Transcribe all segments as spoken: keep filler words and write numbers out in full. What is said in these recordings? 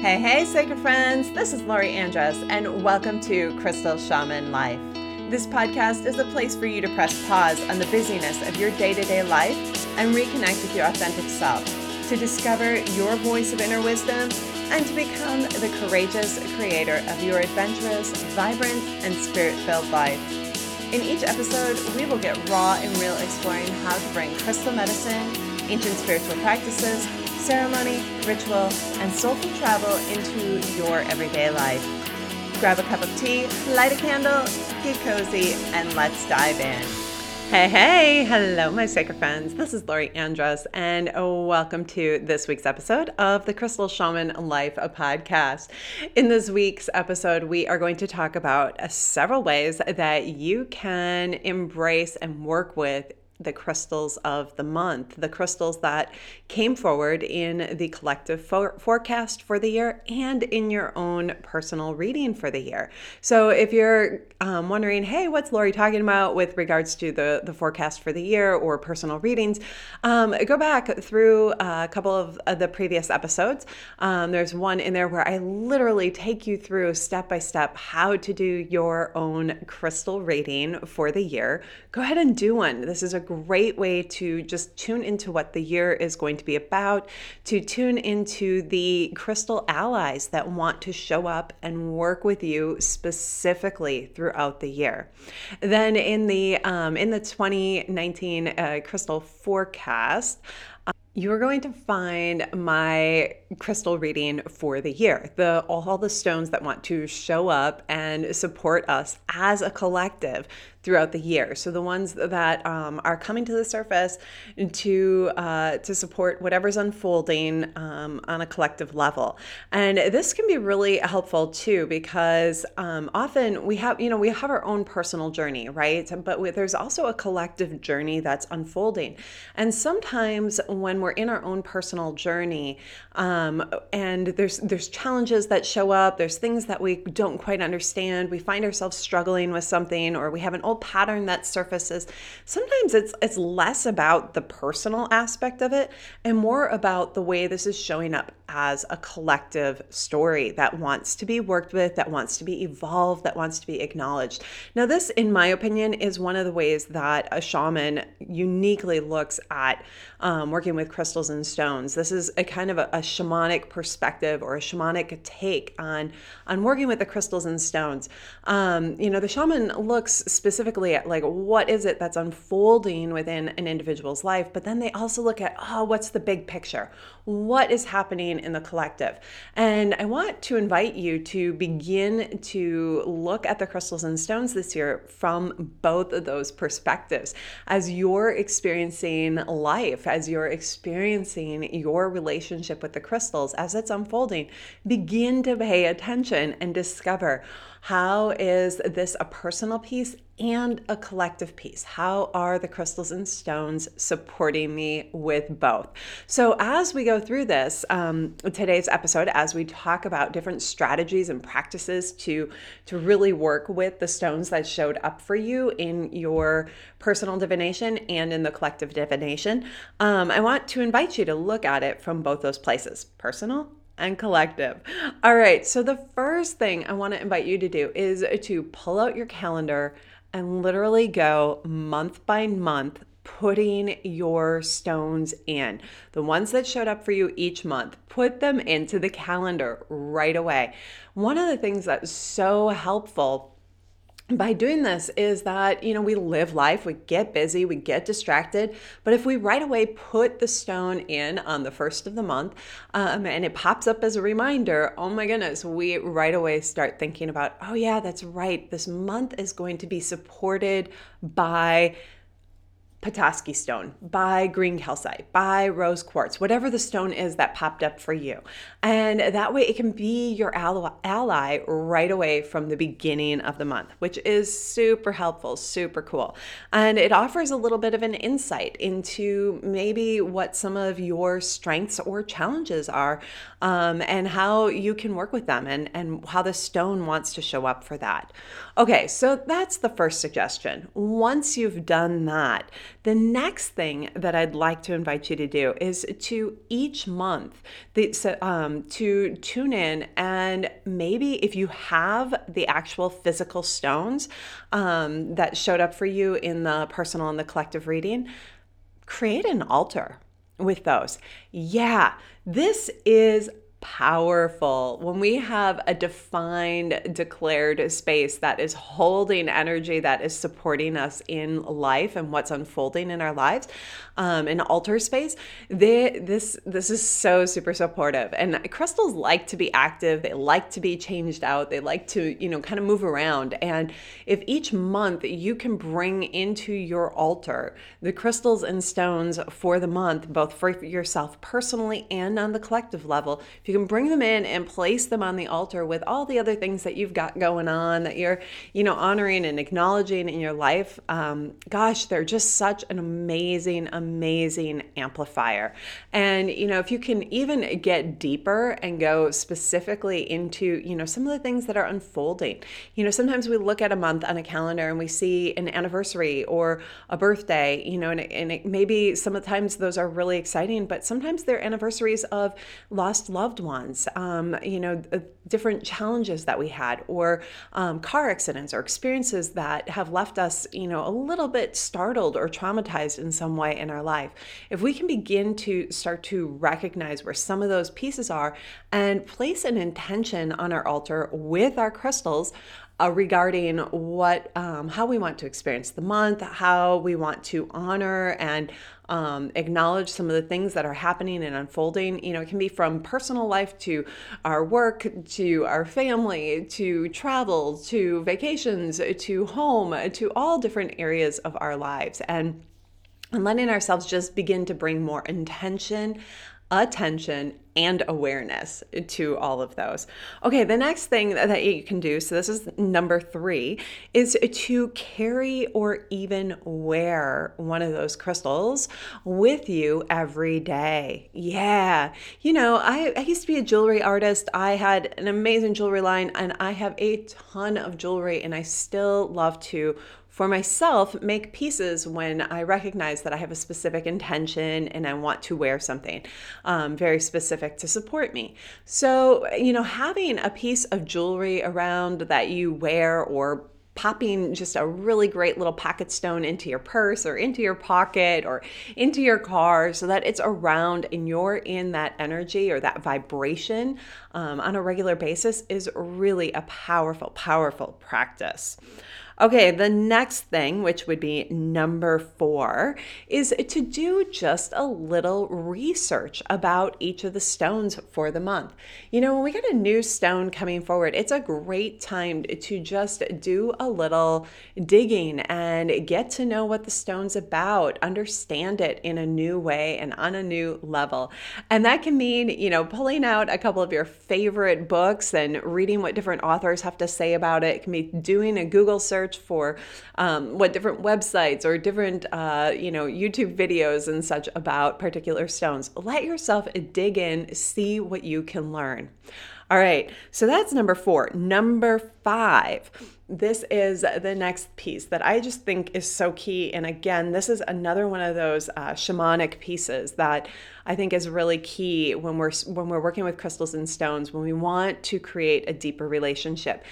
Hey, hey, sacred friends, this is Lori Andress, and welcome to Crystal Shaman Life. This podcast is a place for you to press pause on the busyness of your day-to-day life and reconnect with your authentic self, to discover your voice of inner wisdom, and to become the courageous creator of your adventurous, vibrant, and spirit-filled life. In each episode, we will get raw and real exploring how to bring crystal medicine, ancient spiritual practices, ceremony, ritual, and soulful travel into your everyday life. Grab a cup of tea, light a candle, get cozy, and let's dive in. Hey, hey, hello, my sacred friends. This is Lori Andress, and welcome to this week's episode of the Crystal Shaman Life podcast. In this week's episode, we are going to talk about uh, several ways that you can embrace and work with the crystals of the month, the crystals that came forward in the collective for- forecast for the year and in your own personal reading for the year. So if you're um, wondering, hey, what's Lori talking about with regards to the, the forecast for the year or personal readings, um, go back through a couple of the previous episodes. Um, there's one in there where I literally take you through step-by-step how to do your own crystal reading for the year. Go ahead and do one. This is a great way to just tune into what the year is going to be about, to tune into the crystal allies that want to show up and work with you specifically throughout the year. Then in the um, in the twenty nineteen uh, crystal forecast, um, you're going to find my crystal reading for the year, the all the stones that want to show up and support us as a collective throughout the year. So the ones that um, are coming to the surface to uh, to support whatever's unfolding um, on a collective level. And this can be really helpful too, because um, often we have, you know, we have our own personal journey, right? But we, there's also a collective journey that's unfolding. And sometimes when we're in our own personal journey, um, and there's there's challenges that show up, there's things that we don't quite understand, we find ourselves struggling with something, or we have an old pattern that surfaces. Sometimes it's it's less about the personal aspect of it and more about the way this is showing up as a collective story that wants to be worked with, that wants to be evolved, that wants to be acknowledged. Now, this, in my opinion, is one of the ways that a shaman uniquely looks at um, working with crystals and stones. This is a kind of a, a shamanic perspective or a shamanic take on, on working with the crystals and stones. Um, you know, the shaman looks specifically at like, what is it that's unfolding within an individual's life? But then they also look at, oh, what's the big picture? What is happening in the collective? And I want to invite you to begin to look at the crystals and stones this year from both of those perspectives. As you're experiencing life, as you're experiencing your relationship with the crystals, as it's unfolding, begin to pay attention and discover, how is this a personal piece and a collective piece? How are the crystals and stones supporting me with both? So as we go through this, um, today's episode, as we talk about different strategies and practices to, to really work with the stones that showed up for you in your personal divination and in the collective divination, um, I want to invite you to look at it from both those places, personal and collective. All right, so the first thing I want to invite you to do is to pull out your calendar and literally go month by month, putting your stones in. The ones that showed up for you each month, put them into the calendar right away. One of the things that's so helpful by doing this is that, you know, we live life, we get busy, we get distracted, but if we right away put the stone in on the first of the month, um, and it pops up as a reminder, oh my goodness, we right away start thinking about, oh yeah, that's right, this month is going to be supported by Petoskey stone, by green calcite, by rose quartz, whatever the stone is that popped up for you. And that way it can be your ally right away from the beginning of the month, which is super helpful, super cool. And it offers a little bit of an insight into maybe what some of your strengths or challenges are, um, and how you can work with them, and, and how the stone wants to show up for that. Okay, so that's the first suggestion. Once you've done that, The next thing that I'd like to invite you to do is to each month the, so, um, to tune in, and maybe if you have the actual physical stones um, that showed up for you in the personal and the collective reading, create an altar with those. Yeah, this is powerful. When we have a defined, declared space that is holding energy that is supporting us in life and what's unfolding in our lives, um, an altar space, they, this this is so super supportive. And crystals like to be active. They like to be changed out. They like to, you know, kind of move around. And if each month you can bring into your altar the crystals and stones for the month, both for yourself personally and on the collective level, if you can bring them in and place them on the altar with all the other things that you've got going on that you're, you know, honoring and acknowledging in your life, um, gosh, they're just such an amazing, amazing amplifier. And, you know, if you can even get deeper and go specifically into, you know, some of the things that are unfolding, you know, sometimes we look at a month on a calendar and we see an anniversary or a birthday, you know, and, and it, maybe sometimes those are really exciting, but sometimes they're anniversaries of lost loved ones, um, you know, different challenges that we had, or um, car accidents or experiences that have left us, you know, a little bit startled or traumatized in some way in our life. If we can begin to start to recognize where some of those pieces are and place an intention on our altar with our crystals, Uh, regarding what, um, how we want to experience the month, how we want to honor and um, acknowledge some of the things that are happening and unfolding. You know, it can be from personal life to our work, to our family, to travel, to vacations, to home, to all different areas of our lives. And, and letting ourselves just begin to bring more intention, attention, and awareness to all of those. Okay, the next thing that you can do, so this is number three, is to carry or even wear one of those crystals with you every day. Yeah, you know, I, I used to be a jewelry artist. I had an amazing jewelry line, and I have a ton of jewelry, and I still love to, for myself, make pieces when I recognize that I have a specific intention and I want to wear something um, very specific to support me. So, you know, having a piece of jewelry around that you wear, or popping just a really great little pocket stone into your purse or into your pocket or into your car so that it's around and you're in that energy or that vibration um, on a regular basis is really a powerful, powerful practice. Okay, the next thing, which would be number four, is to do just a little research about each of the stones for the month. You know, when we get a new stone coming forward, it's a great time to just do a little digging and get to know what the stone's about, understand it in a new way and on a new level. And that can mean, you know, pulling out a couple of your favorite books and reading what different authors have to say about it. It can be doing a Google search for um, what different websites or different, uh, you know, YouTube videos and such about particular stones. Let yourself dig in, see what you can learn. All right, so that's number four. Number five, this is the next piece that I just think is so key. And again, this is another one of those uh, shamanic pieces that I think is really key when we're when we're working with crystals and stones, when we want to create a deeper relationship.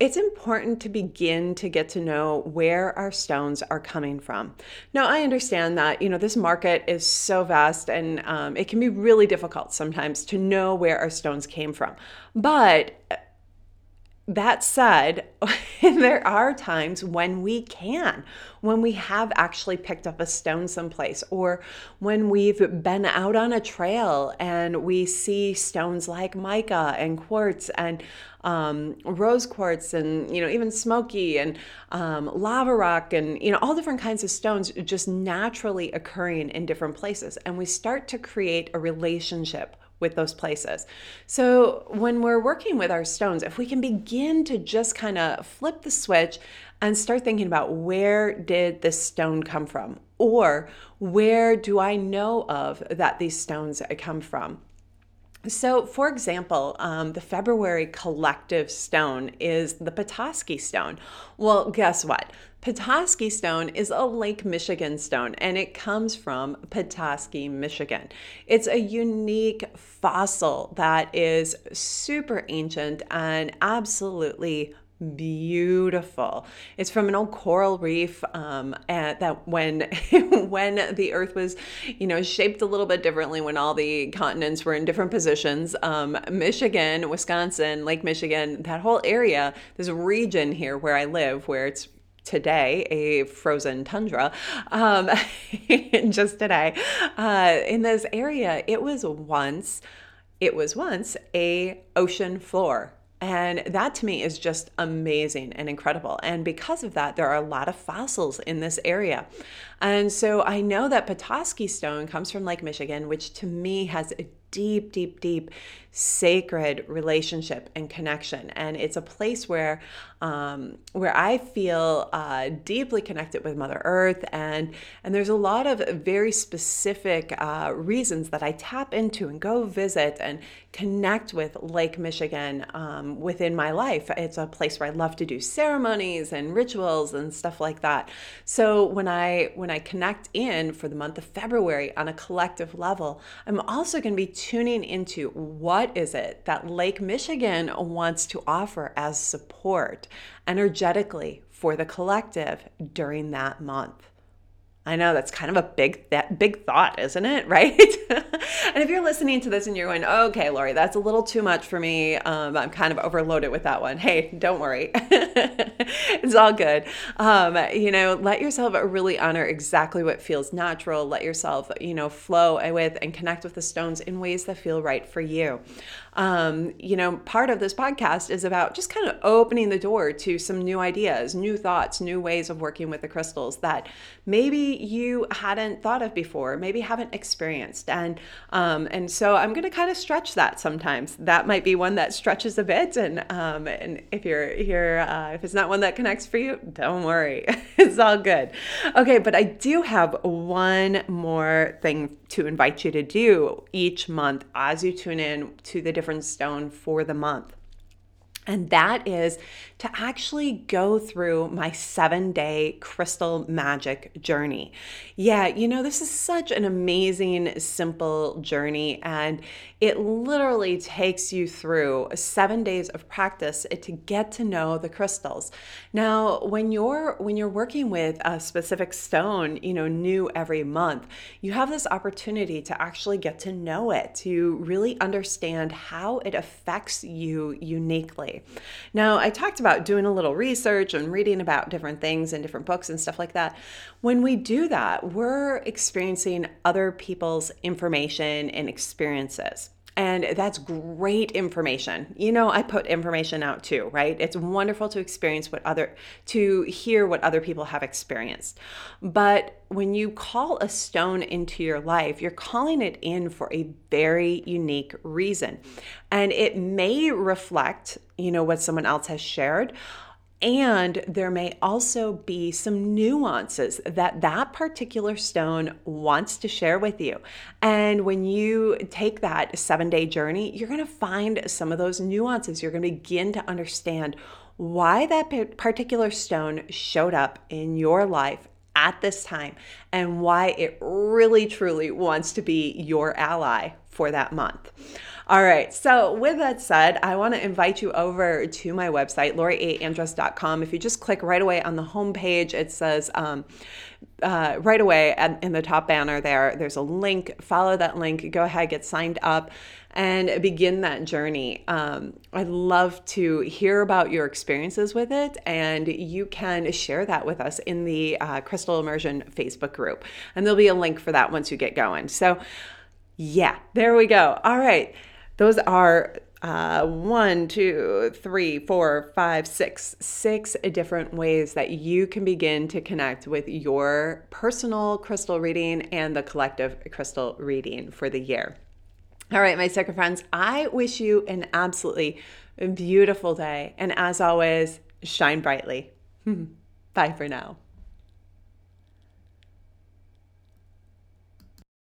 It's important to begin to get to know where our stones are coming from. Now, I understand that, you know, this market is so vast and um, it can be really difficult sometimes to know where our stones came from. But that said, there are times when we can, when we have actually picked up a stone someplace, or when we've been out on a trail and we see stones like mica and quartz and um, rose quartz and, you know, even smoky and um, lava rock and, you know, all different kinds of stones just naturally occurring in different places. And we start to create a relationship with those places. So when we're working with our stones, if we can begin to just kind of flip the switch and start thinking about, where did this stone come from? Or where do I know of that these stones come from? So, for example, um, the February collective stone is the Petoskey stone. Well, guess what? Petoskey stone is a Lake Michigan stone, and it comes from Petoskey, Michigan. It's a unique fossil that is super ancient and absolutely beautiful. It's from an old coral reef um, at that when when the Earth was, you know, shaped a little bit differently, when all the continents were in different positions. Um, Michigan, Wisconsin, Lake Michigan, that whole area, this region here where I live, where it's today a frozen tundra, um, just today, uh, in this area, it was once, it was once a ocean floor. And that to me is just amazing and incredible. And because of that, there are a lot of fossils in this area. And so I know that Petoskey stone comes from Lake Michigan, which to me has a deep, deep, deep sacred relationship and connection. And it's a place where um, where I feel uh, deeply connected with Mother Earth. And, and there's a lot of very specific uh, reasons that I tap into and go visit and connect with Lake Michigan um, within my life. It's a place where I love to do ceremonies and rituals and stuff like that. So when I, when I connect in for the month of February on a collective level, I'm also going to be tuning into what is it that Lake Michigan wants to offer as support energetically for the collective during that month. I know that's kind of a big that big thought, isn't it? Right? And if you're listening to this and you're going, oh, okay, Lori, that's a little too much for me. Um, I'm kind of overloaded with that one. Hey, don't worry. It's all good. Um, you know, let yourself really honor exactly what feels natural. Let yourself, you know, flow with and connect with the stones in ways that feel right for you. Um, you know, part of this podcast is about just kind of opening the door to some new ideas, new thoughts, new ways of working with the crystals that maybe you hadn't thought of before, maybe haven't experienced. And um, and so I'm going to kind of stretch that sometimes. That might be one that stretches a bit. And um, and if you're here, uh, if it's not one that connects for you, don't worry. It's all good. Okay, but I do have one more thing to invite you to do each month as you tune in to the different stone for the month. And that is to actually go through my seven-day crystal magic journey. Yeah, you know, this is such an amazing, simple journey, and it literally takes you through seven days of practice to get to know the crystals. Now, when you're when you're working with a specific stone, you know, new every month, you have this opportunity to actually get to know it, to really understand how it affects you uniquely. Now, I talked about doing a little research and reading about different things and different books and stuff like that. When we do that, we're experiencing other people's information and experiences. And that's great information. You know, I put information out too, right? It's wonderful to experience what other, to hear what other people have experienced. But when you call a stone into your life, you're calling it in for a very unique reason. And it may reflect, you know, what someone else has shared. And there may also be some nuances that that particular stone wants to share with you. And when you take that seven-day journey, you're going to find some of those nuances. You're going to begin to understand why that particular stone showed up in your life at this time and why it really, truly wants to be your ally for that month. All right, so with that said, I want to invite you over to my website, Lori A Andress dot com. If you just click right away on the homepage, it says um, uh, right away at, in the top banner there, there's a link. Follow that link. Go ahead, get signed up, and begin that journey. Um, I'd love to hear about your experiences with it, and you can share that with us in the uh, Crystal Immersion Facebook group. And there'll be a link for that once you get going. So yeah, there we go. All right. Those are uh, one, two, three, four, five, six, six different ways that you can begin to connect with your personal crystal reading and the collective crystal reading for the year. All right, my sacred friends, I wish you an absolutely beautiful day. And as always, shine brightly. Bye for now.